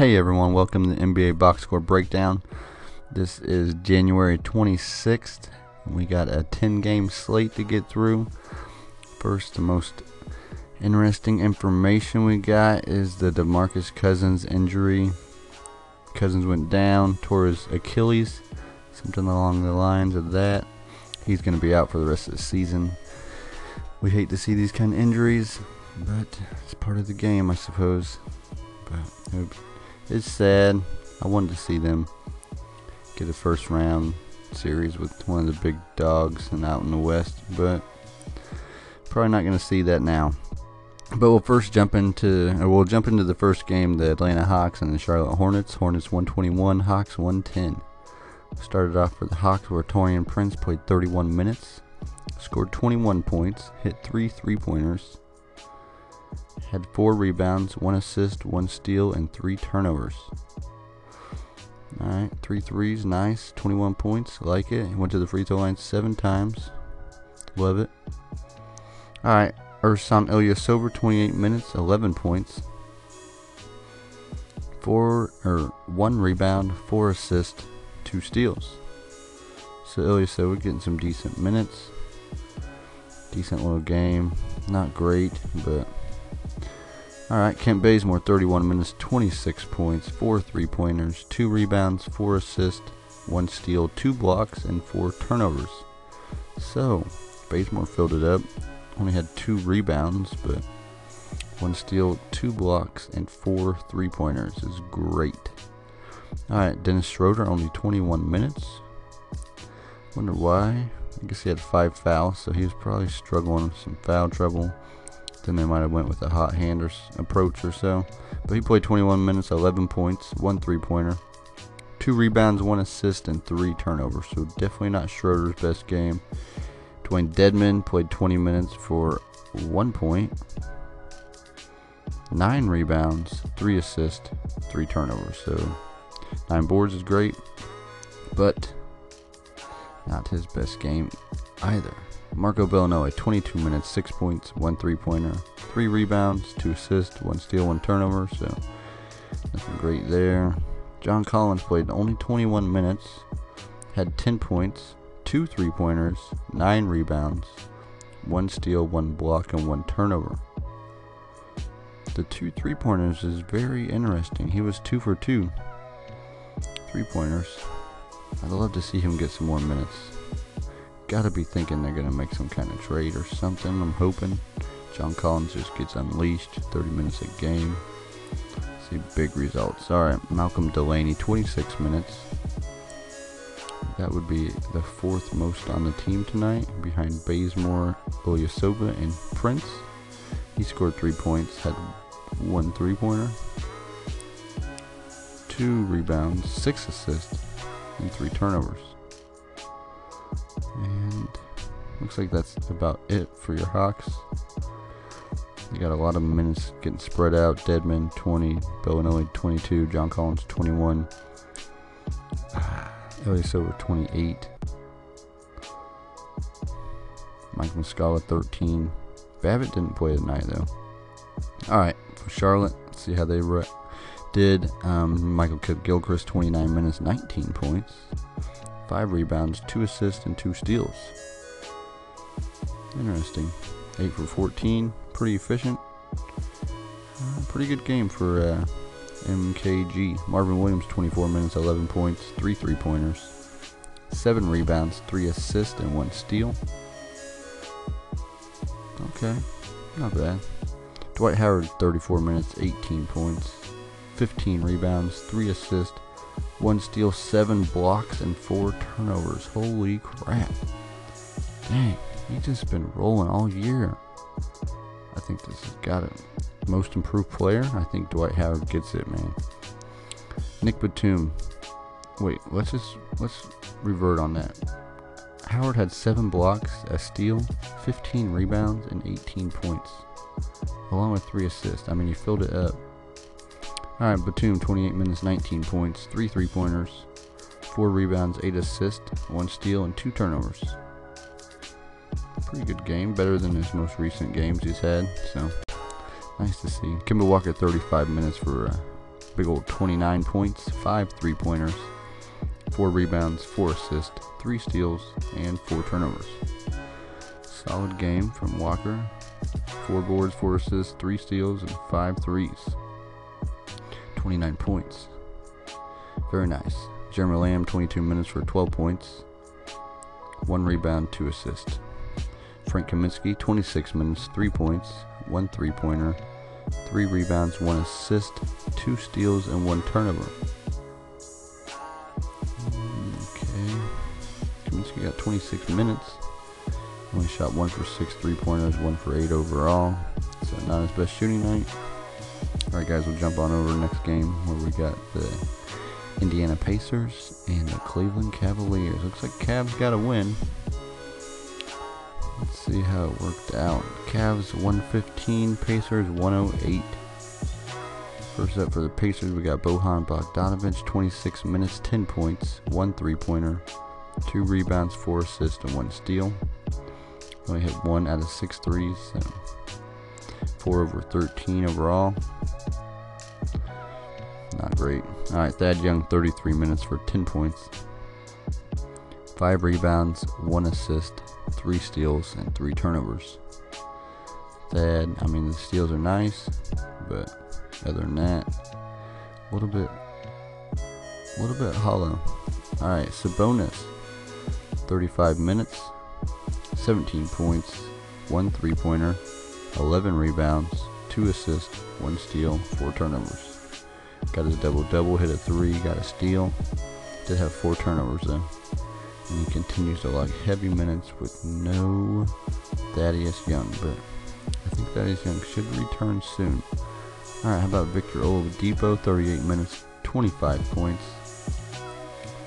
Hey everyone, welcome to the NBA Box Score Breakdown. This is January 26th. We got a 10-game slate to get through. First, the most interesting information we got is the DeMarcus Cousins injury. Cousins went down, tore his Achilles, something along the lines of that. He's going to be out for the rest of the season. We hate to see these kind of injuries, but it's part of the game, I suppose. But it's sad. I wanted to see them get a first round series with one of the big dogs and out in the West, but probably not going to see that now. But we'll jump into the first game, the Atlanta Hawks and the Charlotte Hornets. Hornets 121, Hawks 110. Started off for the Hawks where Torian Prince played 31 minutes, scored 21 points, hit 3 three-pointers, had 4 rebounds, 1 assist, 1 steal, and 3 turnovers. Alright, 3 threes, nice, 21 points, like it. He went to the free throw line 7 times, love it. Alright, Ersan Ilyasova, 28 minutes, 11 points, 1 rebound, 4 assists, 2 steals. So Ilyasova getting some decent minutes, decent little game, not great, but... Alright, Kent Bazemore, 31 minutes, 26 points, 4 three-pointers, 2 rebounds, 4 assists, 1 steal, 2 blocks, and 4 turnovers. So, Bazemore filled it up, only had 2 rebounds, but 1 steal, 2 blocks, and 4 three-pointers is great. Alright, Dennis Schroeder, only 21 minutes. Wonder why. I guess he had 5 fouls, so he was probably struggling with some foul trouble. Then they might have went with a hot hand or approach or so. But he played 21 minutes, 11 points, 1 three-pointer, 2 rebounds, 1 assist, and 3 turnovers. So definitely not Schroeder's best game. Dwayne Dedmon played 20 minutes for 1 point, 9 rebounds, 3 assists, 3 turnovers. So 9 boards is great, but not his best game either. Marco Belinelli, 22 minutes, 6 points, 1 three-pointer, 3 rebounds, 2 assists, 1 steal, 1 turnover, so nothing great there. John Collins played only 21 minutes, had 10 points, 2 three-pointers, 9 rebounds, 1 steal, 1 block, and 1 turnover. The 2 three-pointers is very interesting. He was 2 for 2 three-pointers. I'd love to see him get some more minutes. Gotta be thinking they're gonna make some kind of trade or something. I'm hoping John Collins just gets unleashed, 30 minutes a game, see big results. Alright, Malcolm Delaney, 26 minutes. That would be the 4th most on the team tonight, behind Bazemore, Ilyasova, and Prince. He scored 3 points, had 1 three-pointer, 2 rebounds, 6 assists, and 3 turnovers. And looks like that's about it for your Hawks. You got a lot of minutes getting spread out. Dedmon 20, Belinelli 22, John Collins 21, Ilyasova 28, Mike Muscala 13. Babbitt didn't play tonight though. Alright, for Charlotte, let's see how they did. Michael Kidd-Gilchrist, 29 minutes, 19 points. 5 rebounds, 2 assists, and 2 steals. Interesting. 8 for 14. Pretty efficient. Pretty good game for MKG. Marvin Williams, 24 minutes, 11 points, 3 three-pointers, 7 rebounds, 3 assists, and 1 steal. Okay. Not bad. Dwight Howard, 34 minutes, 18 points, 15 rebounds, 3 assists, 1 steal, 7 blocks, and 4 turnovers. Holy crap. Dang, he's just been rolling all year. I think this has got it. Most improved player? I think Dwight Howard gets it, man. Nick Batum. Wait, let's revert on that. Howard had 7 blocks, a steal, 15 rebounds, and 18 points, along with 3 assists. I mean, he filled it up. Alright, Batum, 28 minutes, 19 points, 3 three-pointers, 4 rebounds, 8 assists, 1 steal, and 2 turnovers. Pretty good game, better than his most recent games he's had, so nice to see. Kimba Walker, 35 minutes for Big old 29 points, 5 three-pointers, 4 rebounds, 4 assists, 3 steals, and 4 turnovers. Solid game from Walker. 4 boards, 4 assists, 3 steals, and 5 threes. 29 points. Very nice. Jeremy Lamb, 22 minutes for 12 points, 1 rebound, 2 assists. Frank Kaminsky, 26 minutes, 3 points, 1 three-pointer, 3 rebounds, 1 assist, 2 steals, and 1 turnover. Okay. Kaminsky got 26 minutes. Only shot 1 for 6 three-pointers, 1 for 8 overall. So not his best shooting night. Alright guys, we'll jump on over to the next game where we got the Indiana Pacers and the Cleveland Cavaliers. Looks like Cavs got a win. Let's see how it worked out. Cavs 115, Pacers 108. First up for the Pacers, we got Bohan Bogdanović, 26 minutes, 10 points, 1 three-pointer, 2 rebounds, 4 assists, and 1 steal. Only hit 1 out of 6 threes, so 4 over 13 overall. Not great. Alright, Thad Young, 33 minutes for 10 points, 5 rebounds, 1 assist, 3 steals, and 3 turnovers. Thad, I mean, the steals are nice, but other than that, a little bit hollow. Alright, Sabonis, 35 minutes, 17 points, 1 three-pointer, 11 rebounds, 2 assists, 1 steal, 4 turnovers. Got his double-double, hit a 3, got a steal. Did have 4 turnovers though. And he continues to log heavy minutes with no Thaddeus Young. But I think Thaddeus Young should return soon. Alright, how about Victor Oladipo? 38 minutes, 25 points.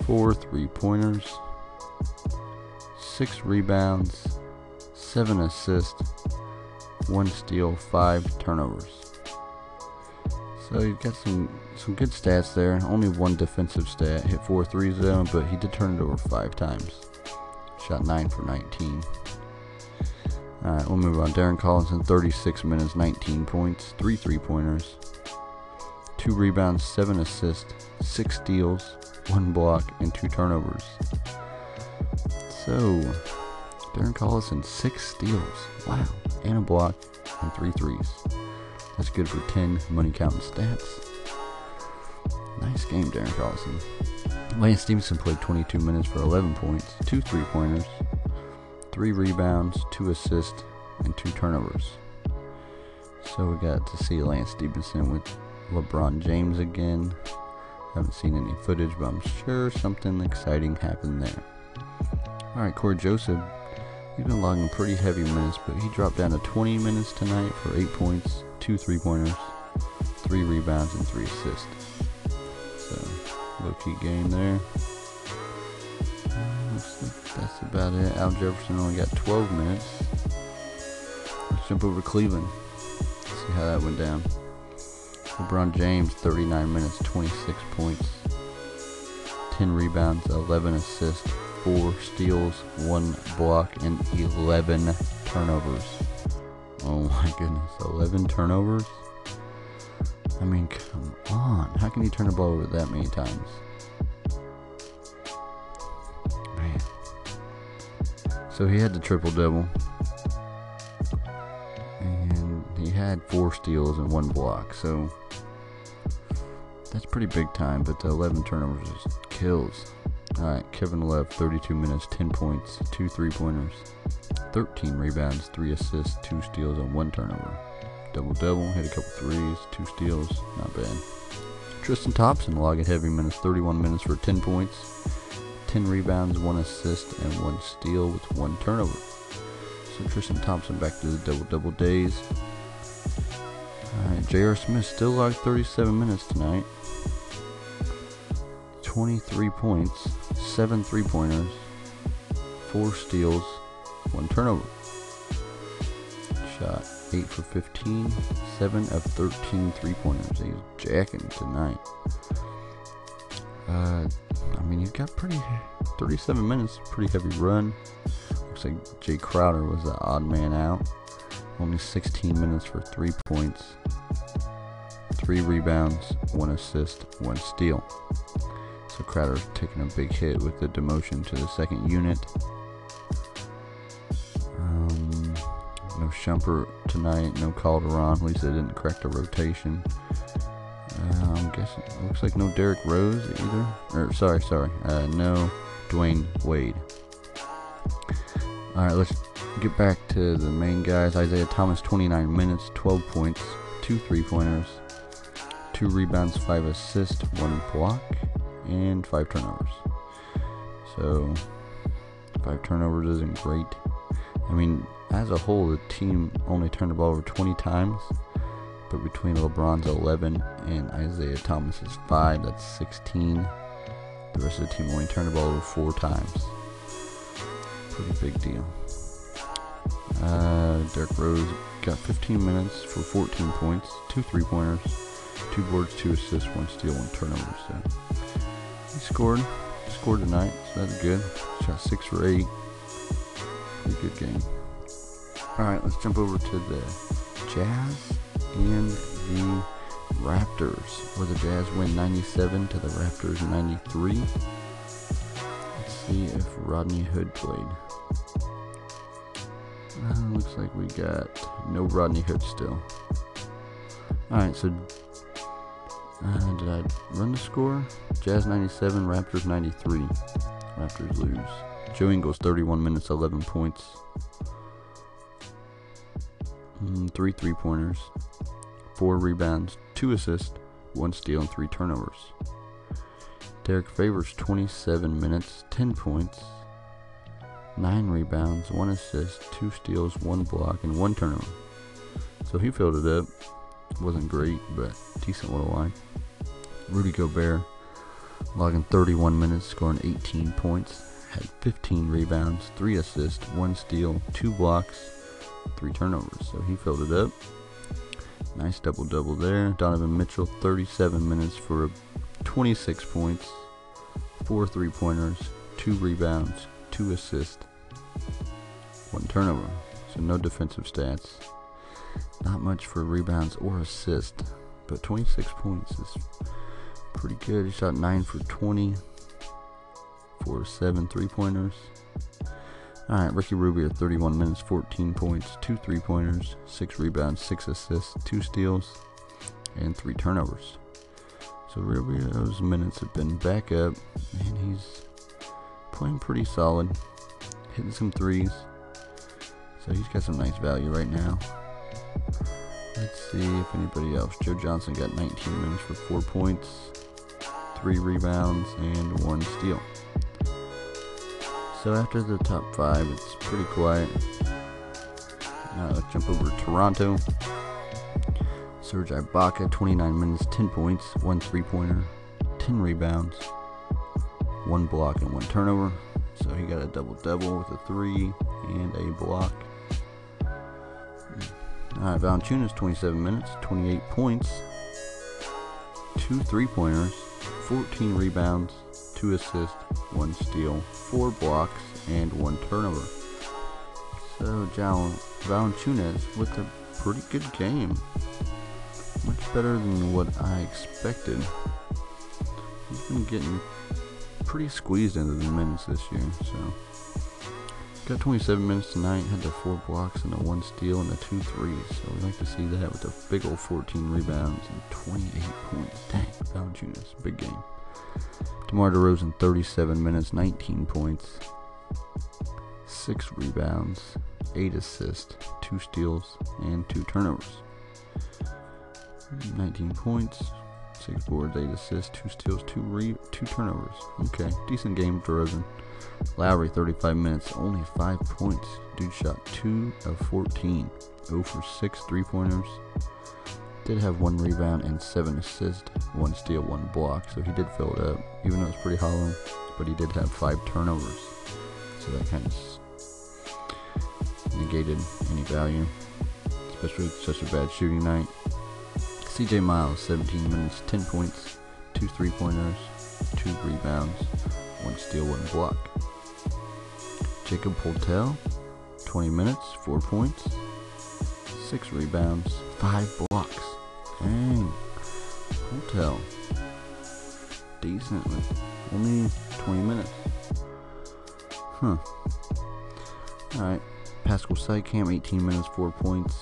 4 three-pointers. 6 rebounds. 7 assists. 1 steal, 5 turnovers. So you've got some good stats there. Only 1 defensive stat. Hit 4 threes though, but he did turn it over 5 times. Shot 9 for 19. Alright, we'll move on. Darren Collison, 36 minutes, 19 points, 3 three-pointers, 2 rebounds, 7 assists, 6 steals, 1 block, and 2 turnovers. So, Darren Collison, 6 steals. Wow. And a block, and 3 threes. That's good for 10 money counting stats. Nice game, Darren Collison. Lance Stephenson played 22 minutes for 11 points, 2 three-pointers, 3 rebounds, 2 assists, and 2 turnovers. So we got to see Lance Stephenson with LeBron James again. Haven't seen any footage, but I'm sure something exciting happened there. Alright, Corey Joseph. He's been logging pretty heavy minutes, but he dropped down to 20 minutes tonight for 8 points, 2 three-pointers, 3 rebounds, and 3 assists. So, low-key game there. Looks like that's about it. Al Jefferson only got 12 minutes. Let's jump over to Cleveland. Let's see how that went down. LeBron James, 39 minutes, 26 points, 10 rebounds, 11 assists, 4 steals, 1 block, and 11 turnovers. Oh my goodness, 11 turnovers? I mean, come on. How can you turn the ball over that many times? Man. So he had the triple-double. And he had 4 steals and 1 block. So that's pretty big time, but the 11 turnovers just kills. Alright, Kevin Love, 32 minutes, 10 points, 2 three-pointers, 13 rebounds, 3 assists, 2 steals, and 1 turnover. Double-double, hit a couple threes, 2 steals, not bad. Tristan Thompson logging heavy minutes, 31 minutes for 10 points, 10 rebounds, 1 assist, and 1 steal with 1 turnover. So Tristan Thompson back to the double-double days. Alright, J.R. Smith still logged 37 minutes tonight. 23 points, 7 three-pointers, 4 steals, 1 turnover. Shot 8 for 15, 7 of 13 three-pointers. He's jacking tonight. I mean, he's got 37 minutes, pretty heavy run. Looks like Jay Crowder was the odd man out. Only 16 minutes for 3 points, 3 rebounds, 1 assist, 1 steal. So Crowder taking a big hit with the demotion to the second unit. No Shumpert tonight, no Calderon, at least they didn't correct a rotation. I'm guessing it looks like no Derrick Rose either. Or no Dwayne Wade. Alright, let's get back to the main guys. Isaiah Thomas, 29 minutes, 12 points, 2 three-pointers, 2 rebounds, 5 assists, 1 block, and 5 turnovers. So 5 turnovers isn't great. I mean, as a whole, the team only turned the ball over 20 times, but between LeBron's 11 and Isaiah Thomas's 5, that's 16. The rest of the team only turned the ball over 4 times. Pretty big deal. Derrick Rose got 15 minutes for 14 points, 2 three-pointers, 2 boards, 2 assists, 1 steal, 1 turnover. So he scored tonight, so that's good. Shot 6 for 8. Pretty good game. Alright, let's jump over to the Jazz and the Raptors, where the Jazz win 97 to the Raptors 93. See if Rodney Hood played. Looks like we got no Rodney Hood still. Alright, so did I run the score? Jazz 97, Raptors 93. Raptors lose. Joe Ingles, 31 minutes, 11 points. 3 three-pointers, 4 rebounds, 2 assists, 1 steal, and 3 turnovers. Derek Favors, 27 minutes, 10 points, 9 rebounds, 1 assist, 2 steals, 1 block, and 1 turnover. So he filled it up. Wasn't great, but decent little line. Rudy Gobert, logging 31 minutes, scoring 18 points, had 15 rebounds, 3 assists, 1 steal, 2 blocks, 3 turnovers. So he filled it up. Nice double-double there. Donovan Mitchell, 37 minutes for a 26 points, 4 three-pointers, 2 rebounds, 2 assists, 1 turnover. So no defensive stats. Not much for rebounds or assists, but 26 points is pretty good. He shot 9 for 20, 4 for 7 three-pointers. Alright, Ricky Rubio, 31 minutes, 14 points, 2 three-pointers, 6 rebounds, 6 assists, 2 steals, and 3 turnovers. So Rubio's minutes have been back up, and he's playing pretty solid, hitting some threes, so he's got some nice value right now. Let's see if anybody else. Joe Johnson got 19 minutes for 4 points, 3 rebounds, and 1 steal. So after the top 5, it's pretty quiet. Now let's jump over to Toronto. Serge Ibaka, 29 minutes, 10 points, 1 three-pointer, 10 rebounds, 1 block, and 1 turnover. So he got a double-double with a 3 and a block. Alright, Valanciunas, 27 minutes, 28 points, 2 three-pointers, 14 rebounds, 2 assists, 1 steal, 4 blocks, and 1 turnover. So Valanciunas with a pretty good game. Much better than what I expected. He's been getting pretty squeezed into the minutes this year, so got 27 minutes tonight, had the 4 blocks and the 1 steal and the 2 threes, so we'd like to see that with the big old 14 rebounds and 28 points. Dang, Valanciunas, big game. DeMar DeRozan, 37 minutes, 19 points, 6 rebounds, 8 assists, 2 steals, and 2 turnovers. 19 points, 6 boards, 8 assists, 2 steals, 2 turnovers. Okay, decent game, DeRozan. Lowry, 35 minutes, only 5 points. Dude shot 2 of 14, 0 for 6 three-pointers. Did have 1 rebound and 7 assists, 1 steal, 1 block. So he did fill it up, even though it's pretty hollow, but he did have 5 turnovers. So that kind of negated any value, especially with such a bad shooting night. CJ Miles, 17 minutes, 10 points, 2 three-pointers, 2 rebounds, 1 steal, 1 block. Jacob Poeltl, 20 minutes, 4 points, 6 rebounds, 5 blocks. Dang. Poeltl decently. Only 20 minutes. Huh. Alright. Pascal Siakam, 18 minutes, 4 points,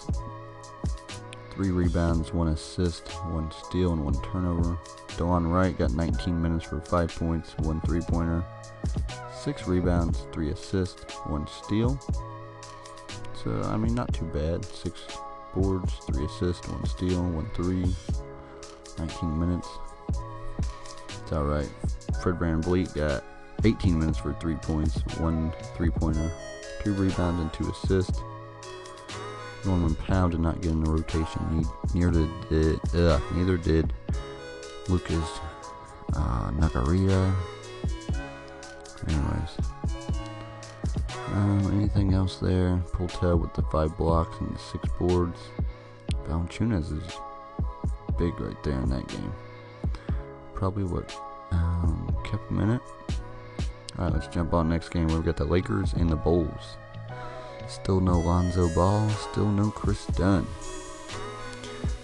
3 rebounds, 1 assist, 1 steal, and 1 turnover. DeLon Wright got 19 minutes for 5 points, 1 three-pointer, 6 rebounds, 3 assists, 1 steal. So, I mean, not too bad. 6 boards, 3 assists, 1 steal, 1 three, 19 minutes. It's alright. Fred VanVleet got 18 minutes for 3 points, 1 three-pointer, 2 rebounds and 2 assists. Norman Powell did not get in the rotation. Neither did Lucas Nagarita. Anyways, anything else there? Poeltl with the 5 blocks and the 6 boards. Valanciunas is big right there in that game. Probably what kept him in it. Alright, let's jump on next game. We've got the Lakers and the Bulls. Still no Lonzo Ball, still no Chris Dunn.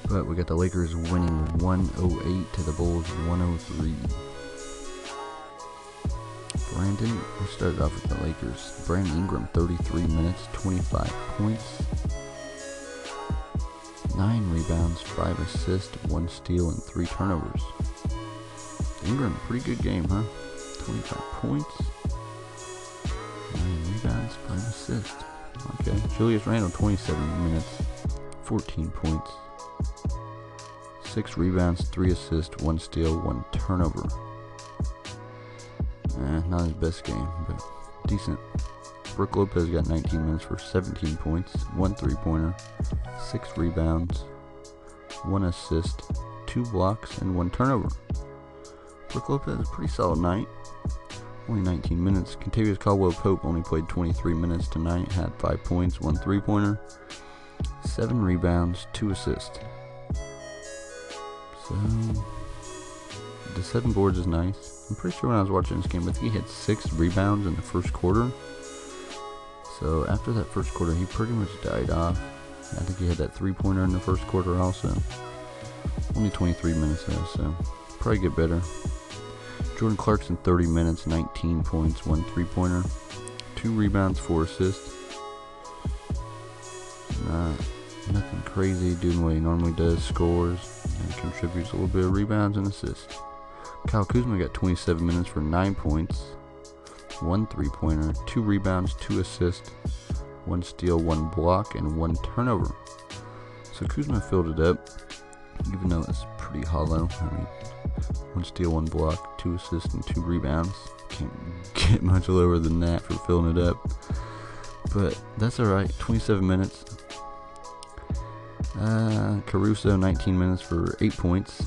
But we got the Lakers winning 108 to the Bulls 103. We started off with the Lakers. Brandon Ingram, 33 minutes, 25 points, 9 rebounds, 5 assists, 1 steal, and 3 turnovers. Ingram, pretty good game, huh? 25 points, 9 rebounds, 5 assists. Okay, Julius Randle, 27 minutes, 14 points, 6 rebounds, 3 assists, 1 steal, 1 turnover. Not his best game, but decent. Brook Lopez got 19 minutes for 17 points, 1 three-pointer, 6 rebounds, 1 assist, 2 blocks, and 1 turnover. Brook Lopez, pretty solid night. Only 19 minutes. Contavious Caldwell-Pope only played 23 minutes tonight. Had 5 points, 1 three-pointer, 7 rebounds, 2 assists. So, the 7 boards is nice. I'm pretty sure when I was watching this game, I think he had 6 rebounds in the first quarter. So, after that first quarter, he pretty much died off. I think he had that three-pointer in the first quarter also. Only 23 minutes though, so probably get better. Jordan Clarkson, 30 minutes, 19 points, 1 three-pointer, 2 rebounds, 4 assists. Nothing crazy, doing what he normally does, scores, and contributes a little bit of rebounds and assists. Kyle Kuzma got 27 minutes for 9 points, 1 three-pointer, 2 rebounds, 2 assists, 1 steal, 1 block, and 1 turnover. So Kuzma filled it up, even though it's pretty hollow. I mean, 1 steal, 1 block, 2 assists, and 2 rebounds. Can't get much lower than that for filling it up. But that's alright, 27 minutes. Caruso, 19 minutes for 8 points.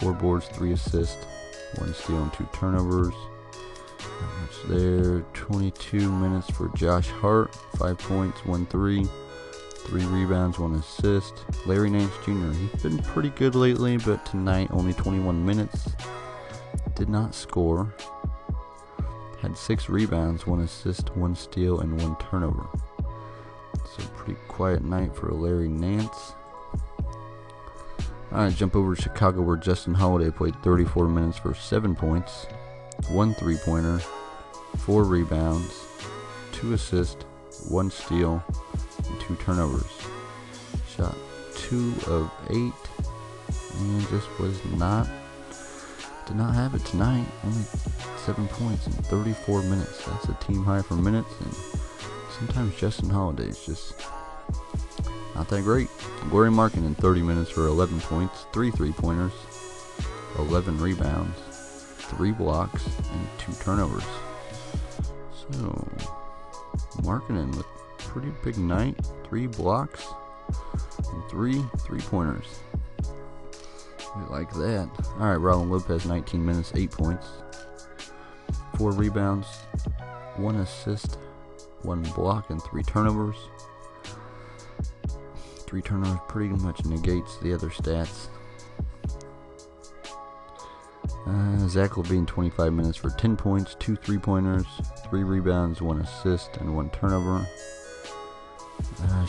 4 boards, 3 assists, 1 steal, and 2 turnovers. Not much there. 22 minutes for Josh Hart, 5 points, 1 three. 3 rebounds, 1 assist. Larry Nance Jr., he's been pretty good lately, but tonight only 21 minutes. Did not score. Had 6 rebounds, 1 assist, 1 steal, and 1 turnover. So pretty quiet night for Larry Nance. Alright, jump over to Chicago where Justin Holliday played 34 minutes for 7 points, 1 three-pointer, 4 rebounds, 2 assists, 1 steal, and 2 turnovers. Shot 2 of 8, and just did not have it tonight. Only 7 points in 34 minutes. That's a team high for minutes, and sometimes Justin Holliday is just not that great. Lauri Markkanen in 30 minutes for 11 points, 3 three-pointers, 11 rebounds, 3 blocks, and 2 turnovers. So, Markkanen with pretty big night, 3 blocks, and 3 three-pointers. We like that. Alright, Robin Lopez, 19 minutes, 8 points, 4 rebounds, 1 assist, 1 block, and 3 turnovers. 3 turnovers pretty much negates the other stats. Zach LaVine, 25 minutes for 10 points, 2 three-pointers, 3 rebounds, 1 assist, and 1 turnover.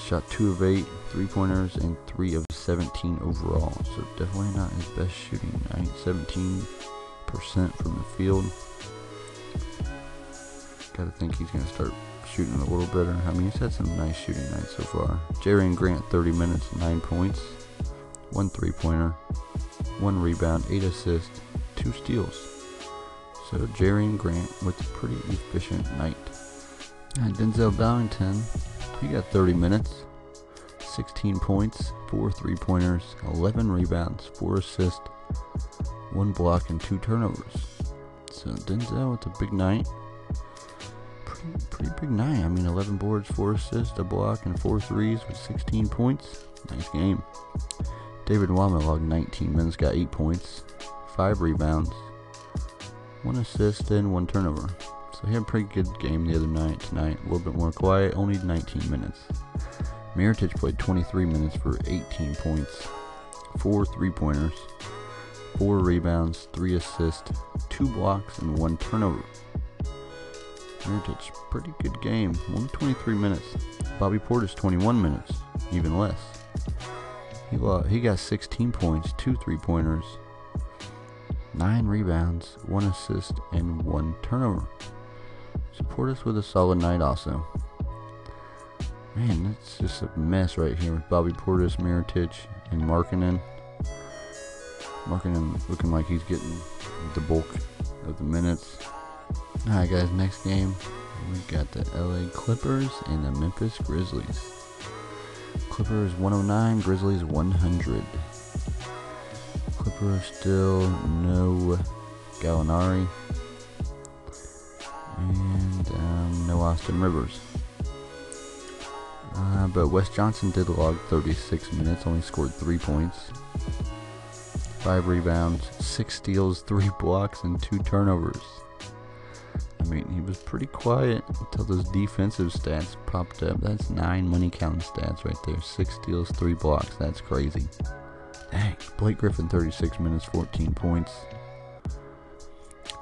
Shot 2 of 8, three-pointers, and 3 of 6. 17 overall, so definitely not his best shooting night. 17% from the field. Gotta think he's gonna start shooting a little better. I mean, he's had some nice shooting nights so far. Jaren Grant, 30 minutes, 9 points, 1 three-pointer, 1 rebound, 8 assists, 2 steals. So Jaren Grant with a pretty efficient night. And Denzel Valington, he got 30 minutes, 16 points, 4 three-pointers, 11 rebounds, 4 assists, 1 block, and 2 turnovers. So Denzel with a big night. Pretty big night. I mean, 11 boards, 4 assists, a block, and 4 threes with 16 points. Nice game. David Wama logged 19 minutes, got 8 points, 5 rebounds, 1 assist, and 1 turnover. So he had a pretty good game the other night. Tonight, a little bit more quiet, only 19 minutes. Mirotić played 23 minutes for 18 points, 4 three-pointers, 4 rebounds, 3 assists, 2 blocks, and 1 turnover. Mirotić, pretty good game, only 23 minutes. Bobby Portis, 21 minutes, even less. He got 16 points, 2 three-pointers, 9 rebounds, 1 assist, and 1 turnover. So Portis with a solid night also. Man, that's just a mess right here with Bobby Portis, Mirotić, and Markkanen. Markkanen looking like he's getting the bulk of the minutes. Alright guys, next game, we've got the LA Clippers and the Memphis Grizzlies. Clippers 109, Grizzlies 100. Clippers still no Gallinari and no Austin Rivers. But Wes Johnson did log 36 minutes, only scored 3 points, 5 rebounds, 6 steals, 3 blocks, and 2 turnovers. I mean, he was pretty quiet until those defensive stats popped up. That's 9 money counting stats right there. 6 steals, 3 blocks. That's crazy. Dang. Blake Griffin, 36 minutes, 14 points,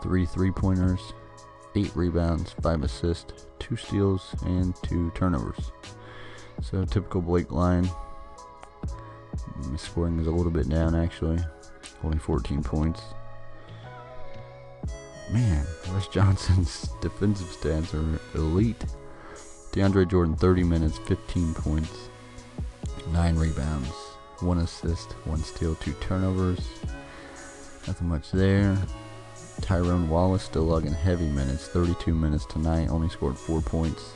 3 three-pointers, 8 rebounds, 5 assists, 2 steals, and 2 turnovers. So typical Blake line. His scoring is a little bit down actually, only 14 points. Man, Wes Johnson's defensive stats are elite. DeAndre Jordan, 30 minutes, 15 points, 9 rebounds, 1 assist, 1 steal, 2 turnovers. Nothing much there. Tyrone Wallace still logging heavy minutes, 32 minutes tonight, only scored 4 points,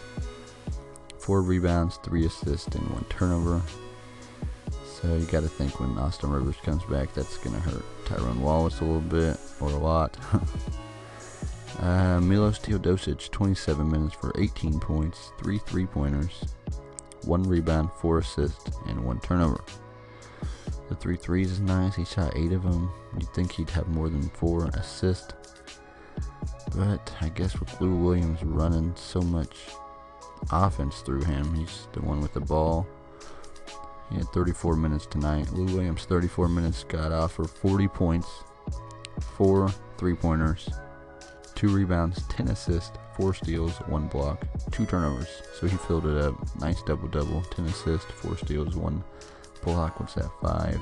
4 rebounds, 3 assists, and 1 turnover. So you got to think when Austin Rivers comes back, that's going to hurt Tyrone Wallace a little bit, or a lot. Milos Teodosic, 27 minutes for 18 points, 3 three-pointers, 1 rebound, 4 assists, and 1 turnover. The 3 threes is nice. He shot 8 of them. You'd think he'd have more than 4 assists. But I guess with Lou Williams running so much offense through him, he's the one with the ball. He had 34 minutes tonight. Lou Williams, 34 minutes, got off for 40 points, 4 three-pointers, 2 rebounds, 10 assists, 4 steals, 1 block, 2 turnovers. So he filled it up. Nice double-double, 10 assists, 4 steals, 1 block. What's that, 5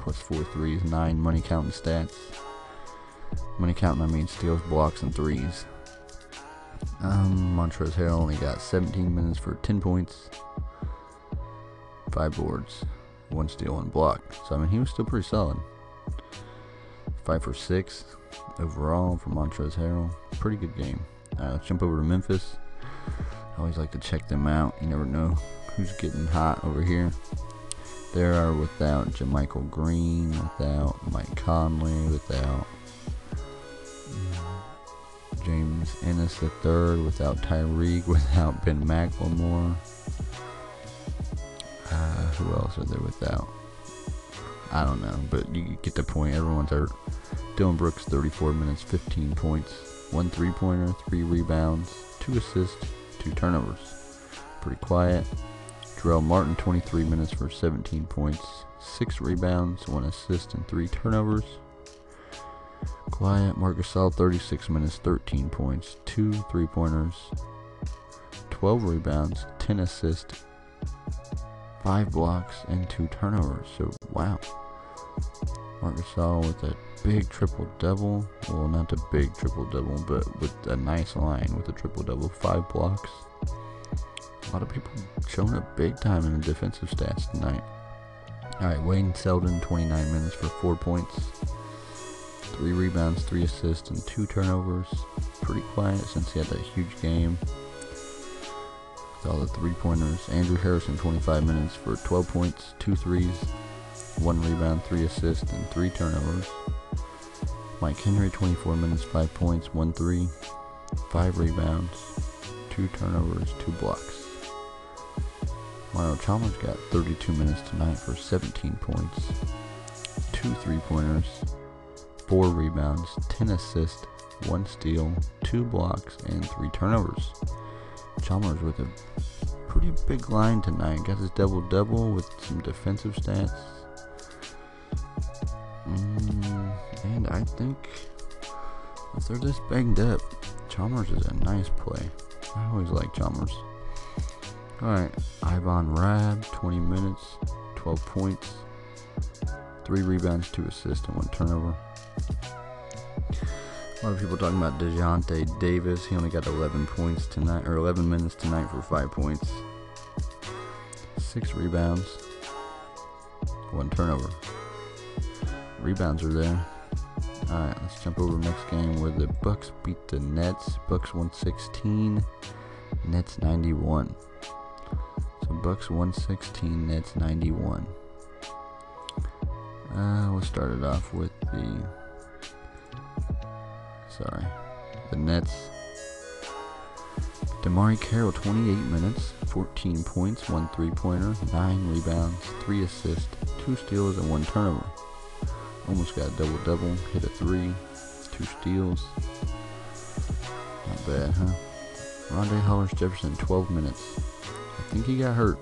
plus 4 threes, 9 money counting stats. Money counting, I mean steals, blocks, and threes. Montrezl Harrell only got 17 minutes for 10 points, 5 boards, 1 steal, 1 block. So I mean, he was still pretty solid. 5 for 6 overall for Montrezl Harrell. Pretty good game. Let's jump over to Memphis. I always like to check them out. You never know who's getting hot over here. They are without JaMychal Green, without Mike Conley, without James Ennis III, without Tyreek, without Ben McLemore. Who else are they without? I don't know, but you get the point. Everyone's hurt. Dillon Brooks, 34 minutes, 15 points, 1 three-pointer, 3 rebounds, 2 assists, 2 turnovers. Pretty quiet. Jarrell Martin, 23 minutes for 17 points, 6 rebounds, 1 assist, and 3 turnovers. Quiet. Marc Gasol, 36 minutes, 13 points, 2 three-pointers, 12 rebounds, 10 assists, 5 blocks and 2 turnovers, so wow. Marc Gasol with a big triple-double, well, not a big triple-double, but with a nice line with a triple-double, 5 blocks. A lot of people showing up big time in the defensive stats tonight. Alright, Wayne Selden, 29 minutes for 4 points, 3 rebounds, 3 assists, and 2 turnovers. Pretty quiet since he had that huge game with all the 3-pointers. Andrew Harrison, 25 minutes for 12 points, 2 threes, 1 rebound, 3 assists, and 3 turnovers. Mike Henry, 24 minutes, 5 points, 1 3, 5 rebounds, 2 turnovers, 2 blocks. Mario Chalmers got 32 minutes tonight for 17 points, 2 3-pointers, 4 rebounds, 10 assists, 1 steal, 2 blocks, and 3 turnovers. Chalmers with a pretty big line tonight. Got his double-double with some defensive stats. And I think if they're this banged up, Chalmers is a nice play. I always like Chalmers. Alright, Ivan Rabb, 20 minutes, 12 points, 3 rebounds, 2 assists, and 1 turnover. A lot of people talking about DeJounte Davis. He only got 11 points tonight, or 11 minutes tonight for 5 points, 6 rebounds, 1 turnover. Rebounds are there. Alright, let's jump over next game where the Bucks beat the Nets. Bucks 116, Nets 91. So Bucks 116, Nets 91. We'll start it off with the Nets. Damari Carroll, 28 minutes, 14 points, 1 3-pointer, 9 rebounds, 3 assists, 2 steals, and 1 turnover. Almost got a double-double, hit a 3, 2 steals. Not bad, huh? Rondae Hollis-Jefferson, 12 minutes. I think he got hurt.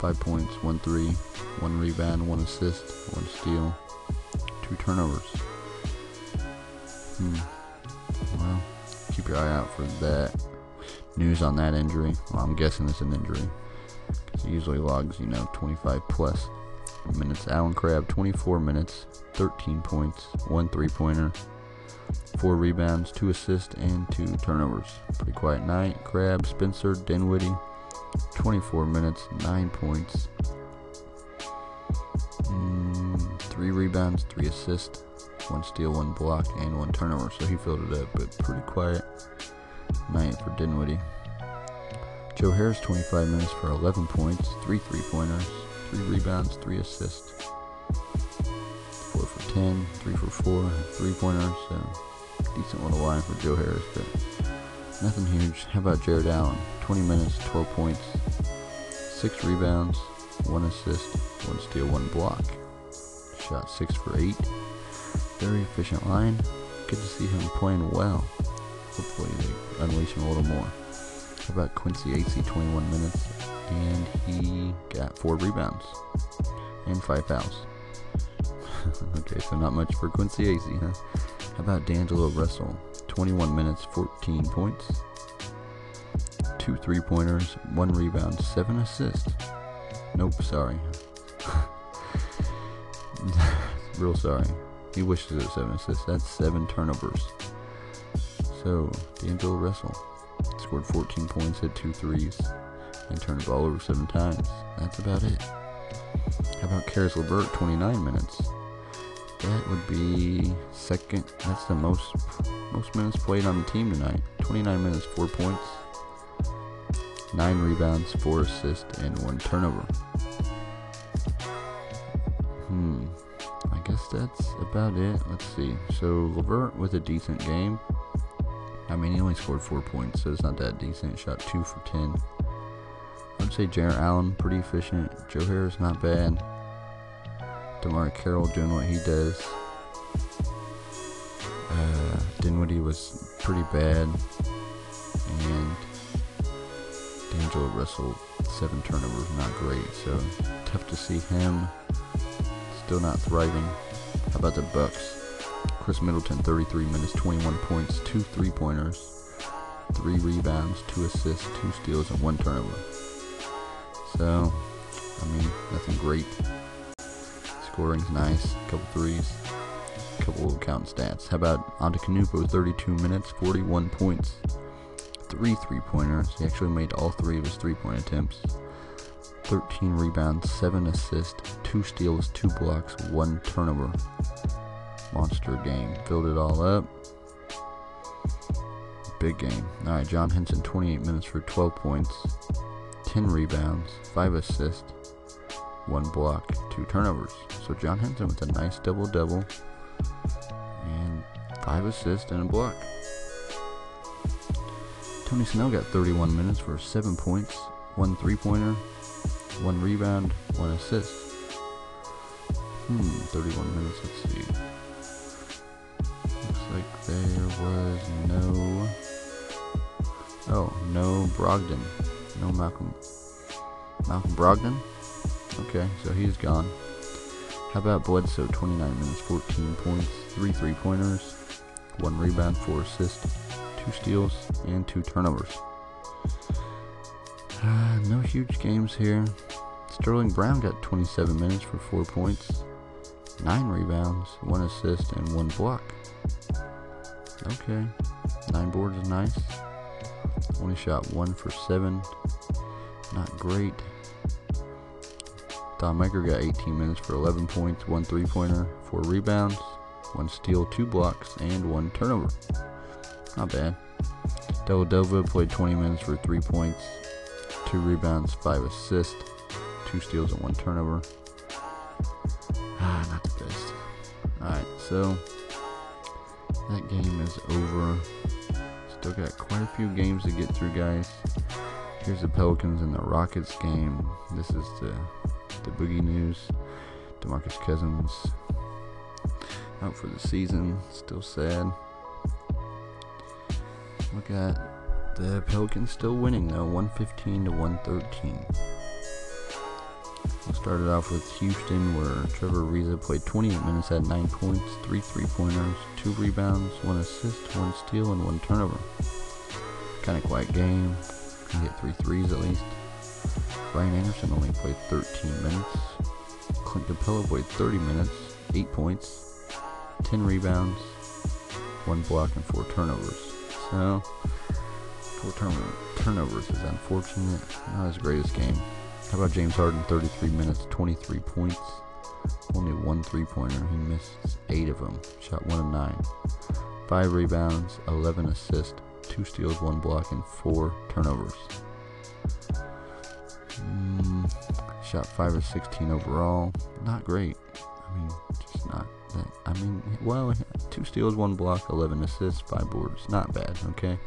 5 points, 1 3, 1 rebound, 1 assist, 1 steal, 2 turnovers. Well, keep your eye out for that news on that injury. Well, I'm guessing it's an injury because he usually logs, 25 plus minutes. Allen Crabbe, 24 minutes, 13 points, 1 3-pointer, 4 rebounds, 2 assists, and 2 turnovers. Pretty quiet night. Crabbe, Spencer, Dinwiddie, 24 minutes, 9 points, 3 rebounds, 3 assists, 1 steal, 1 block, and 1 turnover. So he filled it up, but pretty quiet night for Dinwiddie. Joe Harris, 25 minutes for 11 points, 3 3-pointers, 3 rebounds, 3 assists, 4 for 10, 3 for 4, 3-pointers. So decent little line for Joe Harris, but nothing huge. How about Jared Allen? 20 minutes, 12 points, 6 rebounds, 1 assist, 1 steal, 1 block. Shot 6 for 8. Very efficient line. Good to see him playing well. Hopefully they unleash him a little more. How about Quincy Acey, 21 minutes, and he got 4 rebounds and 5 fouls. Okay, so not much for Quincy Acey, huh? How about D'Angelo Russell? 21 minutes, 14 points, 2 3-pointers, 1 rebound, 7 assists. Nope, sorry. Real sorry. He wishes it was 7 assists. That's 7 turnovers. So, D'Angelo Russell scored 14 points, hit 2 threes, and turned the ball over 7 times. That's about it. How about Caris LeVert, 29 minutes? That would be second. That's the most minutes played on the team tonight. 29 minutes, 4 points, 9 rebounds, 4 assists, and 1 turnover. I guess that's about it. Let's see. So LeVert with a decent game. I mean, he only scored 4 points, so it's not that decent. Shot 2 for 10. I'd say Jared Allen, pretty efficient. Joe Harris, not bad. DeMar Carroll doing what he does. Dinwiddie was pretty bad. And D'Angelo Russell, 7 turnovers, not great. So tough to see him. Still not thriving. How about the Bucks? Chris Middleton, 33 minutes, 21 points, 2 3-pointers, 3 rebounds, 2 assists, 2 steals, and 1 turnover. So I mean, nothing great. Scoring's nice. Couple threes. Couple of count stats. How about Antetokounmpo? 32 minutes, 41 points. 3 3-pointers. He actually made all 3 of his 3-point attempts. 13 rebounds, 7 assists, 2 steals, 2 blocks, 1 turnover. Monster game. Filled it all up. Big game. Alright, John Henson, 28 minutes for 12 points, 10 rebounds, 5 assists, 1 block, 2 turnovers. So John Henson with a nice double-double and 5 assists and a block. Tony Snell got 31 minutes for 7 points, 1 three-pointer, 1 rebound, 1 assist. 31 minutes, let's see. Looks like there was no... Oh, no Brogdon. No Malcolm. Malcolm Brogdon? Okay, so he's gone. How about Bledsoe? 29 minutes, 14 points, 3 three-pointers, 1 rebound, 4 assists, 2 steals, and 2 turnovers. No huge games here. Sterling Brown got 27 minutes for 4 points, 9 rebounds, 1 assist, and 1 block. Okay, 9 boards is nice. Only shot 1 for 7. Not great. Don Maker got 18 minutes for 11 points, 1 three-pointer, 4 rebounds, 1 steal, 2 blocks, and 1 turnover. Not bad. Dellavedova played 20 minutes for 3 points, 2 rebounds, 5 assists, 2 steals, and 1 turnover. Not the best. Alright, so that game is over. Still got quite a few games to get through, guys. Here's the Pelicans and the Rockets game. This is the boogie news. DeMarcus Cousins out for the season. Still sad. Look at the Pelicans still winning though, 115 to 113. We started off with Houston, where Trevor Ariza played 28 minutes, had 9 points, 3 three-pointers, 2 rebounds, 1 assist, 1 steal, and 1 turnover. Kind of quiet game. He hit 3 threes at least. Ryan Anderson only played 13 minutes. Clint DiPello played 30 minutes, 8 points, 10 rebounds, 1 block, and 4 turnovers. So, 4 turnovers is unfortunate. Not his greatest game. How about James Harden, 33 minutes, 23 points, only 1 three-pointer. He missed 8 of them, shot 1 of 9. 5 rebounds, 11 assists, 2 steals, 1 block, and 4 turnovers. Shot 5 of 16 overall. Not great. I mean, just not that. I mean, well, 2 steals, 1 block, 11 assists, 5 boards. Not bad, okay?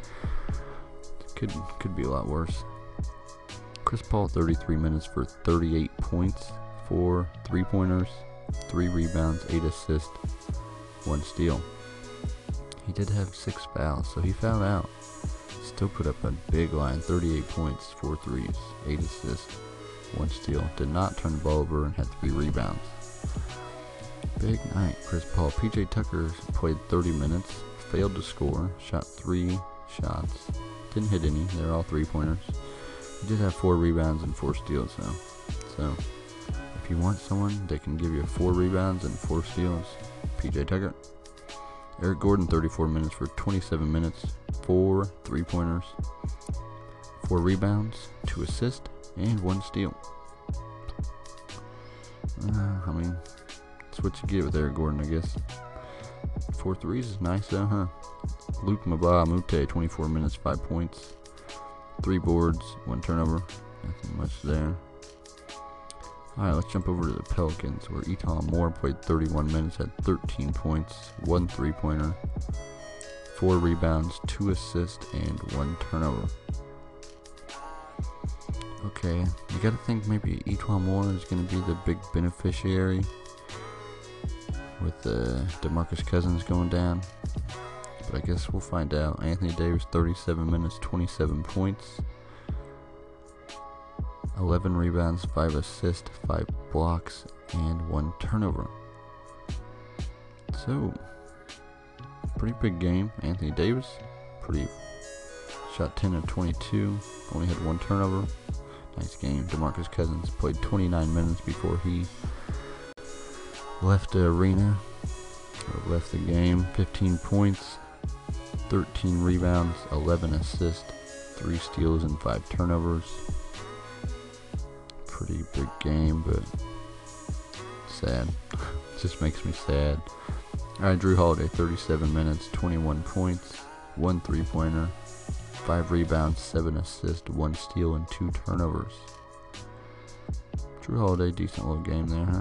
Could be a lot worse. Chris Paul, 33 minutes for 38 points, 4 three-pointers, 3 rebounds, 8 assists, 1 steal. He did have 6 fouls, so he fouled out. Still put up a big line, 38 points, 4 threes, 8 assists, 1 steal. Did not turn the ball over and had 3 rebounds. Big night, Chris Paul. PJ Tucker played 30 minutes, failed to score, shot 3 shots, didn't hit any. They were all three-pointers. He did have 4 rebounds and 4 steals though. So if you want someone that can give you 4 rebounds and 4 steals, PJ Tucker. Eric Gordon, 34 minutes for 27 minutes, 4 three-pointers, 4 rebounds, 2 assists, and 1 steal. I mean, that's what you get with Eric Gordon, I guess. 4 threes is nice though, huh? Luke Mbamute, 24 minutes, 5 points. 3 boards, 1 turnover. Nothing much there. Alright, let's jump over to the Pelicans, where Eton Moore played 31 minutes, had 13 points, 1 three-pointer, 4 rebounds, 2 assists, and 1 turnover. Okay, you gotta think maybe Eton Moore is gonna be the big beneficiary with DeMarcus Cousins going down. But I guess we'll find out. Anthony Davis, 37 minutes, 27 points, 11 rebounds, 5 assists, 5 blocks, and 1 turnover. So, pretty big game. Anthony Davis, shot 10 of 22, only had 1 turnover. night's game. DeMarcus Cousins played 29 minutes before he left the arena, or left the game. 15 points, 13 rebounds, 11 assists, 3 steals, and 5 turnovers. Pretty big game, but sad. Just makes me sad. Alright, Jrue Holiday, 37 minutes, 21 points, 1 three-pointer, 5 rebounds, 7 assists, 1 steal, and 2 turnovers. Jrue Holiday, decent little game there, huh?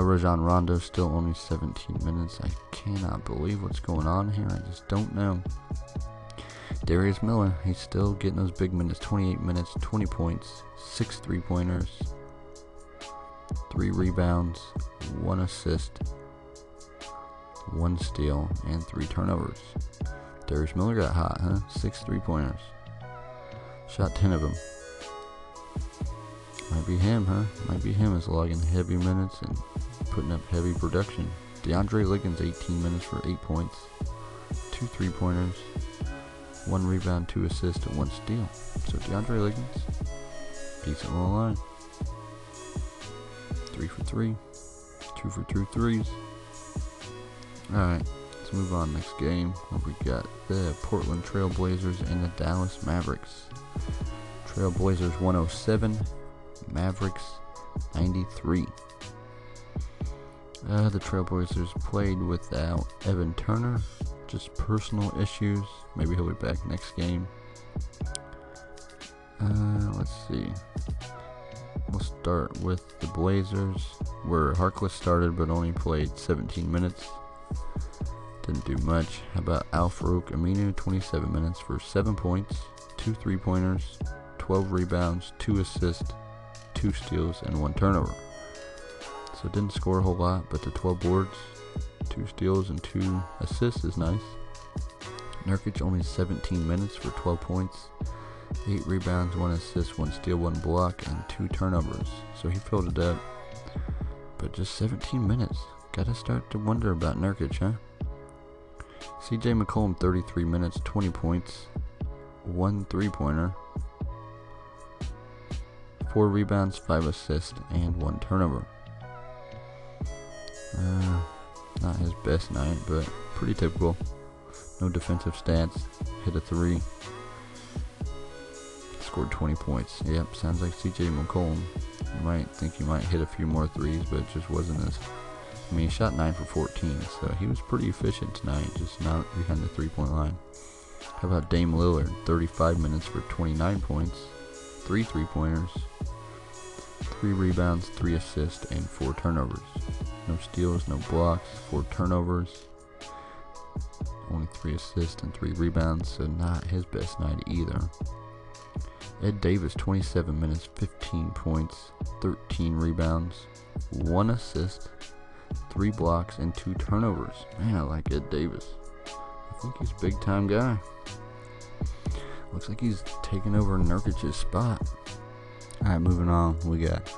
Rajon Rondo, still only 17 minutes. I cannot believe what's going on here. I just don't know. Darius Miller, he's still getting those big minutes. 28 minutes, 20 points, 6 three-pointers, 3 rebounds, 1 assist, 1 steal, and 3 turnovers. Darius Miller got hot, huh? 6 three-pointers. Shot 10 of them. Might be him, huh? Might be him is logging heavy minutes and putting up heavy production. DeAndre Liggins, 18 minutes for 8 points, 2 three-pointers, 1 rebound, 2 assists, and 1 steal. So DeAndre Liggins, decent little line. 3 for 3, 2 for 2 threes. Alright, let's move on. Next game, what we got? The Portland Trail Blazers and the Dallas Mavericks. Trail Blazers 107, Mavericks 93. The Trail Blazers played without Evan Turner, just personal issues. Maybe he'll be back next game. Let's see. We'll start with the Blazers, where Harkless started but only played 17 minutes. Didn't do much. How about Al-Farouq Aminu, 27 minutes for 7 points, 2 three-pointers, 12 rebounds, 2 assists, 2 steals, and 1 turnover. So didn't score a whole lot, but the 12 boards, 2 steals, and 2 assists is nice. Nurkic only 17 minutes for 12 points, 8 rebounds, 1 assist, 1 steal, 1 block, and 2 turnovers. So he filled it up, but just 17 minutes. Gotta start to wonder about Nurkic, huh? CJ McCollum, 33 minutes, 20 points, 1 three-pointer, 4 rebounds, 5 assists, and 1 turnover. Not his best night, but pretty typical. No defensive stats. Hit a 3. Scored 20 points. Yep, sounds like CJ McCollum. You might think he might hit a few more threes, but it just wasn't as... I mean, he shot 9 for 14, so he was pretty efficient tonight, just not behind the three-point line. How about Dame Lillard? 35 minutes for 29 points, 3 three-pointers, 3 rebounds, 3 assists, and 4 turnovers. No steals, no blocks, 4 turnovers, only 3 assists and 3 rebounds, so not his best night either. Ed Davis, 27 minutes, 15 points, 13 rebounds, 1 assist, 3 blocks, and 2 turnovers. Man, I like Ed Davis. I think he's a big-time guy. Looks like he's taking over Nurkic's spot. Alright, moving on. We got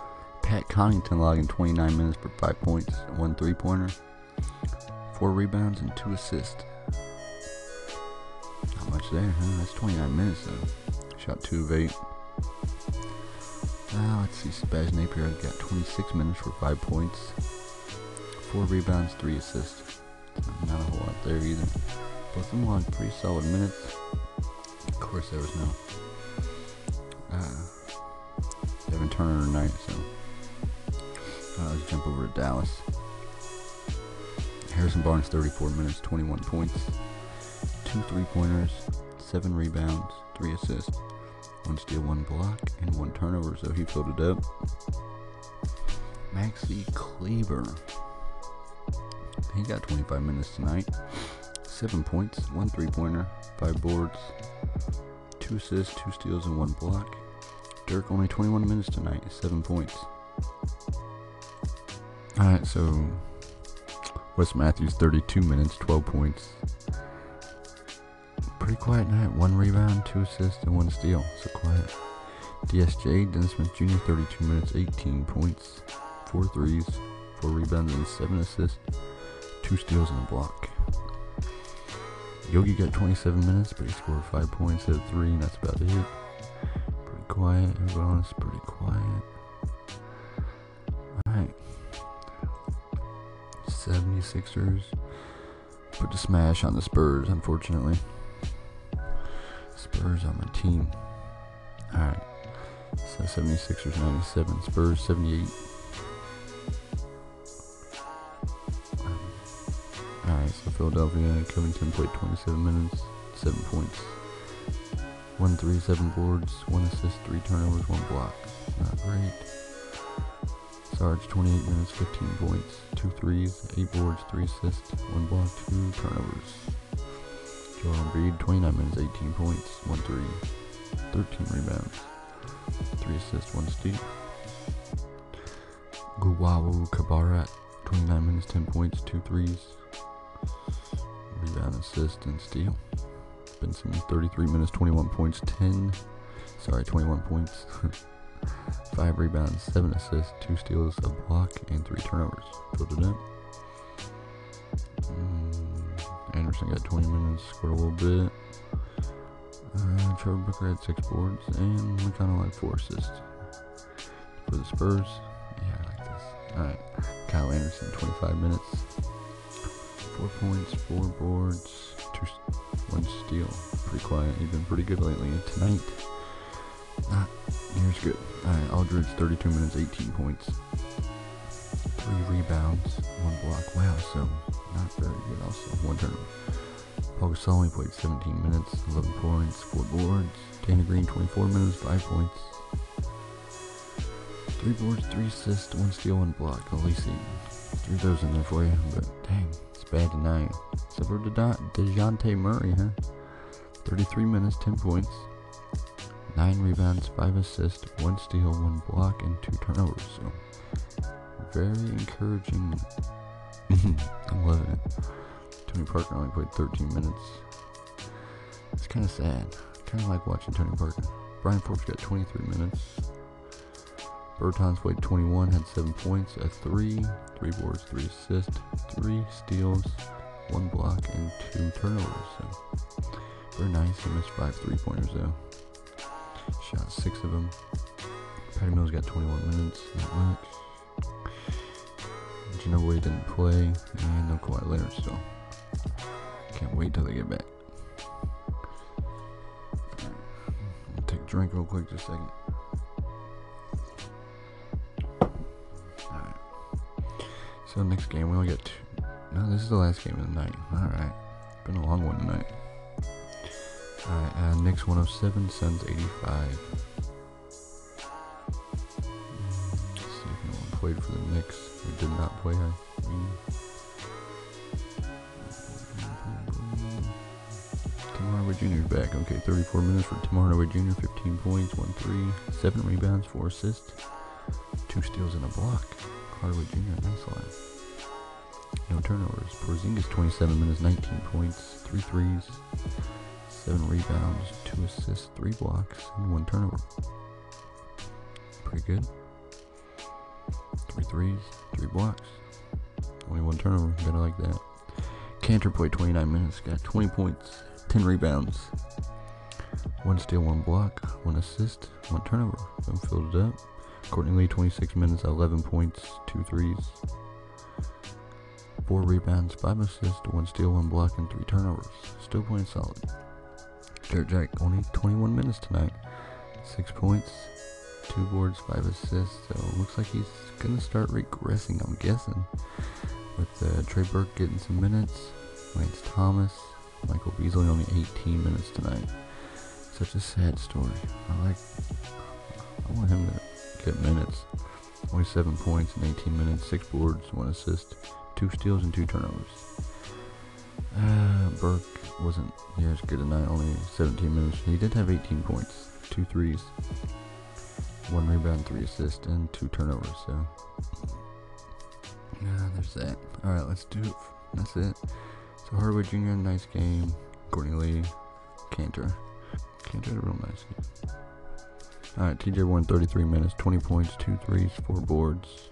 Pat Connaughton logging 29 minutes for 5 points, 1 three-pointer, 4 rebounds, and 2 assists. Not much there, huh? That's 29 minutes, though. Shot 2 of 8. Let's see. Shabazz Napier got 26 minutes for 5 points, 4 rebounds, 3 assists. Not a whole lot there either. Both of them logged pretty solid minutes. Of course, there was no Evan Turner tonight, so let's jump over to Dallas. Harrison Barnes, 34 minutes, 21 points, 2 three-pointers, 7 rebounds, 3 assists, 1 steal, 1 block, and 1 turnover, so he filled it up. Maxi Kleber, he got 25 minutes tonight, 7 points, 1 three-pointer, 5 boards, 2 assists, 2 steals, and 1 block. Dirk only 21 minutes tonight, 7 points. Alright, so Wes Matthews, 32 minutes, 12 points. Pretty quiet night, 1 rebound, 2 assists, and 1 steal, so quiet. DSJ, Dennis Smith Jr., 32 minutes, 18 points, 4 threes, 4 rebounds, and 7 assists, 2 steals, and a block. Yogi got 27 minutes, but he scored 5 points at 3, and that's about it. quiet. Everyone is pretty quiet. Alright. 76ers put the smash on the Spurs, unfortunately. Spurs on my team. Alright. So 76ers 97, Spurs 78. Alright, so Philadelphia, Covington played 27 minutes, 7 points. 1-3, 7 boards, 1 assist, 3 turnovers, 1 block. Not great. Sarge, 28 minutes, 15 points, 2 threes, 8 boards, 3 assists, 1 block, 2 turnovers. Joel Embiid, 29 minutes, 18 points, 1 3, 13 rebounds, 3 assists, 1 steal. Guwawu Kabarat, 29 minutes, 10 points, 2 threes, rebound, assist, and steal. Benson, 33 minutes, 21 points, 21 points. 5 rebounds, 7 assists, 2 steals, a block, and 3 turnovers. Filled it in. Anderson got 20 minutes, scored a little bit. Trevor Booker had 6 boards, and McConnell had 4 assists. For the Spurs, yeah, I like this. Alright, Kyle Anderson, 25 minutes, 4 points, 4 boards, 1 steal. Pretty quiet. He's been pretty good lately. Tonight, not here's good. Alright, Aldridge, 32 minutes, 18 points, 3 rebounds, 1 block. Wow, so not very good. Also, 1 turnover. Paul Gasol played 17 minutes, 11 points, 4 boards. Danny Green, 24 minutes, 5 points, 3 boards, 3 assists, 1 steal, 1 block. At least 3 throws in there for you, but dang, it's bad tonight. Except for DeJounte Murray, huh? 33 minutes, 10 points. 9 rebounds, 5 assists, 1 steal, 1 block, and 2 turnovers. So, very encouraging. I'm loving it. Tony Parker only played 13 minutes. It's kind of sad. Kind of like watching Tony Parker. Brian Forbes got 23 minutes. Bertans played 21, had 7 points, a 3 boards, 3 assists, 3 steals, 1 block, and 2 turnovers. So, very nice. He missed 5 three-pointers though. Shot 6 of them. Patty Mills got 21 minutes, not much. Ginobili didn't play, and no Kawhi Leonard still. Can't wait till they get back. I'll take a drink real quick, just a second. Alright. So next game, we only got 2. No, this is the last game of the night. Alright. Been a long one tonight. Alright, Knicks 107, Suns 85. Let's see if anyone played for the Knicks. We did not play, I mean. Tim Hardaway Jr. is back. Okay, 34 minutes for Tim Hardaway Jr. 15 points, 1-3, 7 rebounds, 4 assists, 2 steals, and a block. Hardaway Jr., nice line. No turnovers. Porzingis, 27 minutes, 19 points, 3 threes. 7 rebounds, 2 assists, 3 blocks, and 1 turnover. Pretty good. 3 threes, 3 blocks. Only 1 turnover. Gotta like that. Cantor played 29 minutes, got 20 points, 10 rebounds. 1 steal, 1 block, 1 assist, 1 turnover. Then filled it up. Courtney Lee, 26 minutes, 11 points, 2 threes. 4 rebounds, 5 assists, 1 steal, 1 block, and 3 turnovers. Still playing solid. Derrick Jack only 21 minutes tonight, 6 points, 2 boards, 5 assists, so it looks like he's going to start regressing, I'm guessing, with Trey Burke getting some minutes, Lance Thomas, Michael Beasley only 18 minutes tonight. Such a sad story. I want him to get minutes. Only 7 points in 18 minutes, 6 boards, 1 assist, 2 steals, and 2 turnovers. Burke wasn't near as good tonight, only 17 minutes. He did have 18 points, 2 threes, 1 rebound, 3 assists, and 2 turnovers, so yeah, there's that. Alright, let's do it. That's it. So Hardaway Jr., nice game. Courtney Lee, Cantor had a real nice game. Alright, TJ Warren, 33 minutes, 20 points, 2 threes, 4 boards,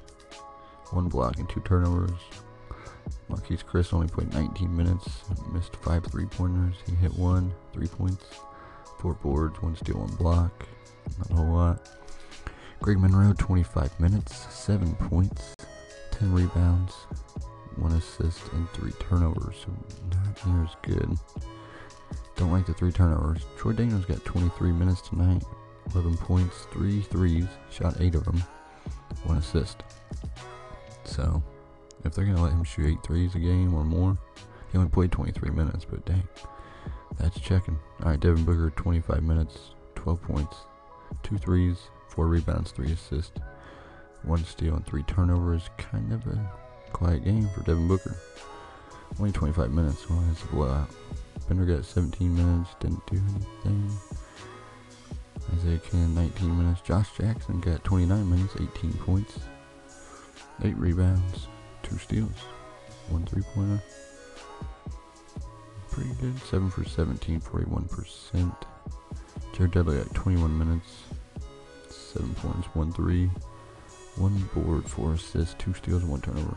1 block, and 2 turnovers. Marquise Chris only played 19 minutes, missed 5 three-pointers, he hit 1, 3 points, 4 boards, 1 steal, 1 block, Not a whole lot. Greg Monroe, 25 minutes, 7 points, 10 rebounds, 1 assist, and 3 turnovers. So not near as good. Don't like the 3 turnovers. Troy Daniels got 23 minutes tonight, 11 points, 3 threes, shot 8 of them, 1 assist. So, if they're going to let him shoot 8 threes a game or more, he only played 23 minutes, but dang, that's checking. Alright, Devin Booker, 25 minutes, 12 points, 2 threes, 4 rebounds, 3 assists, 1 steal, and 3 turnovers. Kind of a quiet game for Devin Booker. Only 25 minutes, well, that's a blowout. Bender got 17 minutes, didn't do anything. Isaiah Ken, 19 minutes. Josh Jackson got 29 minutes, 18 points, 8 rebounds, 2 steals, 1 three-pointer. Pretty good. 7 for 17, 41%. Jared Dudley got 21 minutes, 7 points, 1 3, 1 board, 4 assists, 2 steals, 1 turnover.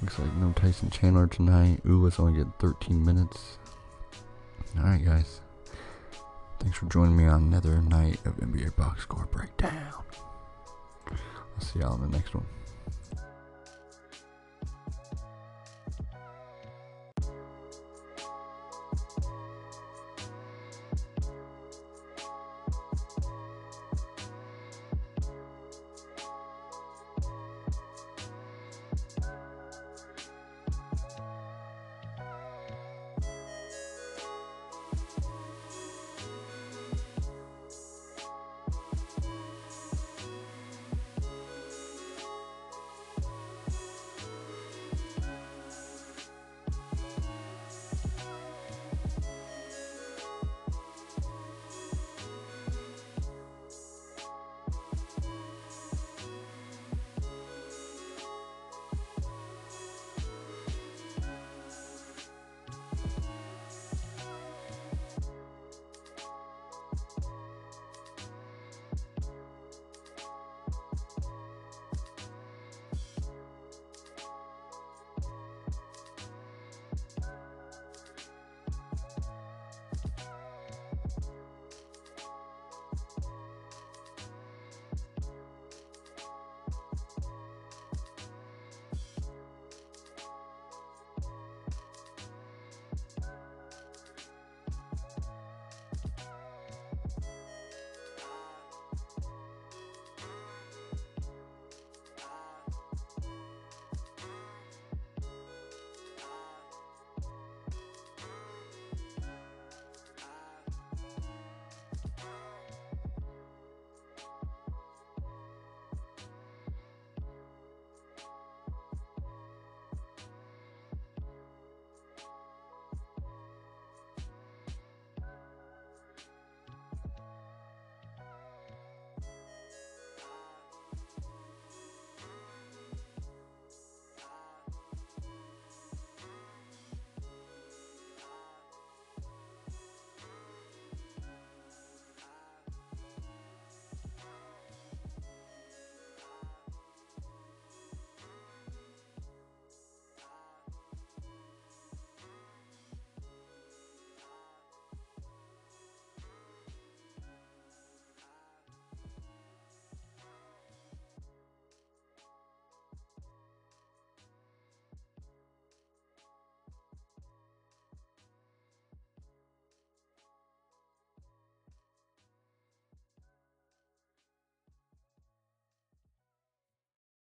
Looks like no Tyson Chandler tonight. Ulis only get 13 minutes. Alright, guys. Thanks for joining me on another night of NBA Box Score Breakdown. I'll see y'all in the next one.